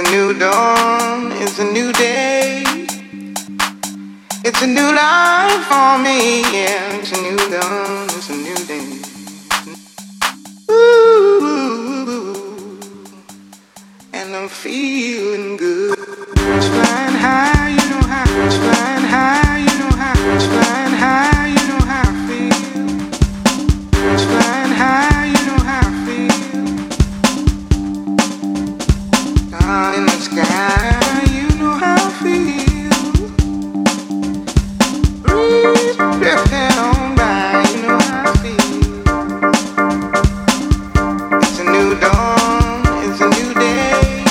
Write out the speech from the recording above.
It's a new dawn, it's a new day. It's a new life for me, yeah. It's a new dawn, it's a new day. Ooh, and I'm feeling good. Birds flying high, you know how. Birds flying high, you know how. Birds flying high, you know how I feel. Birds flying high, you know how I feel. Down in the sky, you know how I feel. Breeze drifting on by, you know how I feel. It's a new dawn, it's a new day.